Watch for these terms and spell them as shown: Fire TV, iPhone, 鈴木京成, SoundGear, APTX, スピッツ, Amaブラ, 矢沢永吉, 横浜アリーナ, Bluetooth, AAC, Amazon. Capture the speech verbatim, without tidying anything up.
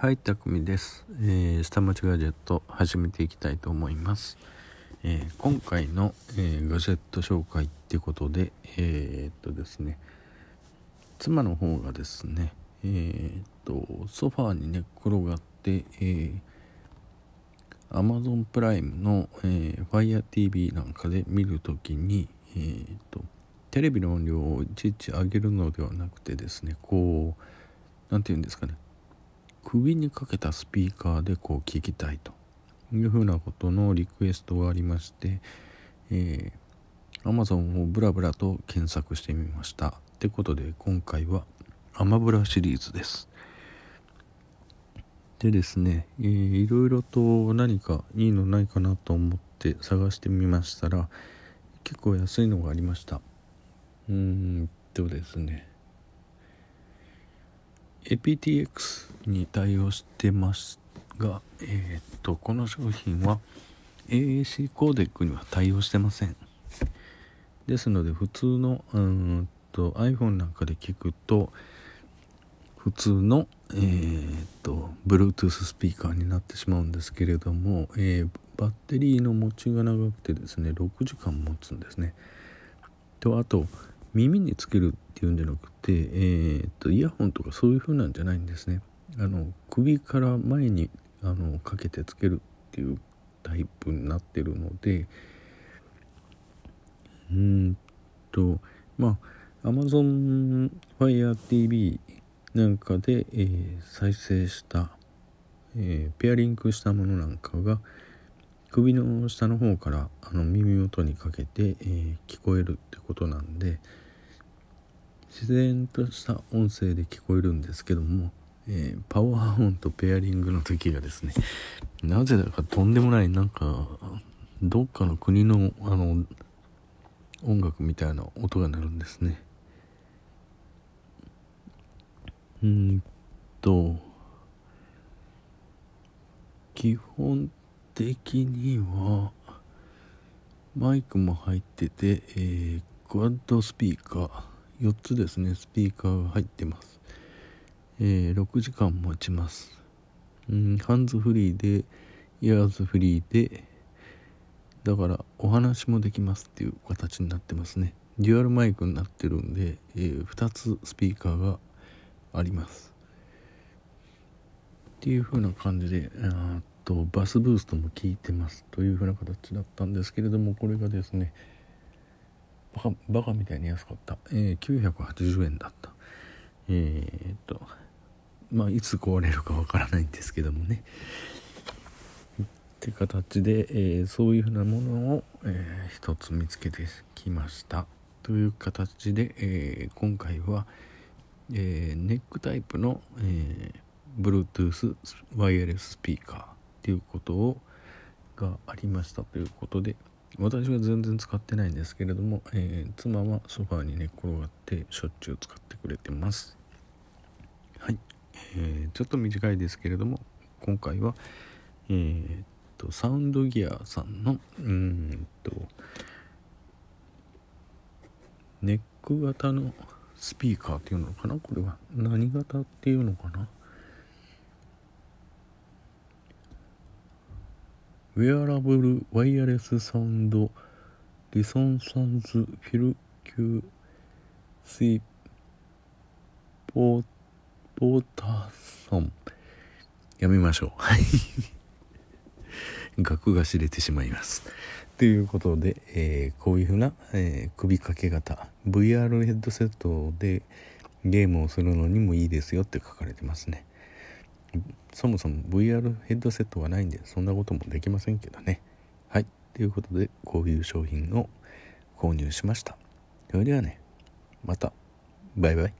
はい、たくみです、えー、下町ガジェット始めていきたいと思います、えー、今回の、えー、ガジェット紹介ってことでえー、っとですね妻の方がですねえー、っとソファーに寝っ転がって、えー、Amazon プライムの、えー、Fire ティーブイ なんかで見るときに、えー、っとテレビの音量をいちいち上げるのではなくてですねこうなんていうんですかね首にかけたスピーカーでこう聞きたいというふうなことのリクエストがありまして、えー、Amazon をブラブラと検索してみましたってことで今回はアマブラシリーズです。でですね、えー、いろいろと何かいいのないかなと思って探してみましたら結構安いのがありました。うーんとですねエーピーティーエックス に対応してますが、えー、っとこの商品は エーエーシー コーデックには対応してません。ですので普通のうーんと iPhone なんかで聞くと普通の、えー、っと Bluetooth スピーカーになってしまうんですけれども、えー、バッテリーの持ちが長くてですねろくじかん持つんですね。とあと耳につけるっていうんじゃなくて、えー、っとイヤホンとかそういう風なんじゃないんですね。あの首から前にあのかけてつけるっていうタイプになってるので、うーんとまあ Amazon Fire ティーブイ なんかで、えー、再生した、えー、ペアリングしたものなんかが首の下の方からあの耳元にかけて、えー、聞こえるってことなんで自然とした音声で聞こえるんですけども、えー、パワーオンとペアリングの時がですねなぜだかとんでもないなんかどっかの国のあの音楽みたいな音が鳴るんですね。うーんと基本的にはマイクも入ってて、えー、クワッドスピーカーよっつですねスピーカーが入ってます、えー、ろくじかん持ちます、うん、ハンズフリーでイヤーズフリーでだからお話もできますっていう形になってますね。デュアルマイクになってるんで、えー、ふたつスピーカーがありますっていう風な感じであバスブーストも効いてますというふうな形だったんですけれどもこれがですねバカ、バカみたいに安かった、えー、きゅうひゃくはちじゅうえんだった、えー、っとまあいつ壊れるかわからないんですけどもねって形で、えー、そういうふうなものを、えー、一つ見つけてきましたという形で、えー、今回は、えー、ネックタイプの、えー、Bluetooth ワイヤレススピーカーということをがありましたということで私は全然使ってないんですけれども、えー、妻はソファーに寝っ転がってしょっちゅう使ってくれてます。はい、えー、ちょっと短いですけれども今回は、えー、っとサウンドギアさんのうーんとネック型のスピーカーっていうのかなこれは何型っていうのかなウェアラブルワイヤレスサウンドリソンサンズフィルキュースイポーターソンやめましょう額が知れてしまいますということで、えー、こういうふうな、えー、首掛け型 ブイアール ヘッドセットでゲームをするのにもいいですよって書かれてますね。そもそも ブイアール ヘッドセットがないんでそんなこともできませんけどね。はい、ということでこういう商品を購入しました。それではね、またバイバイ。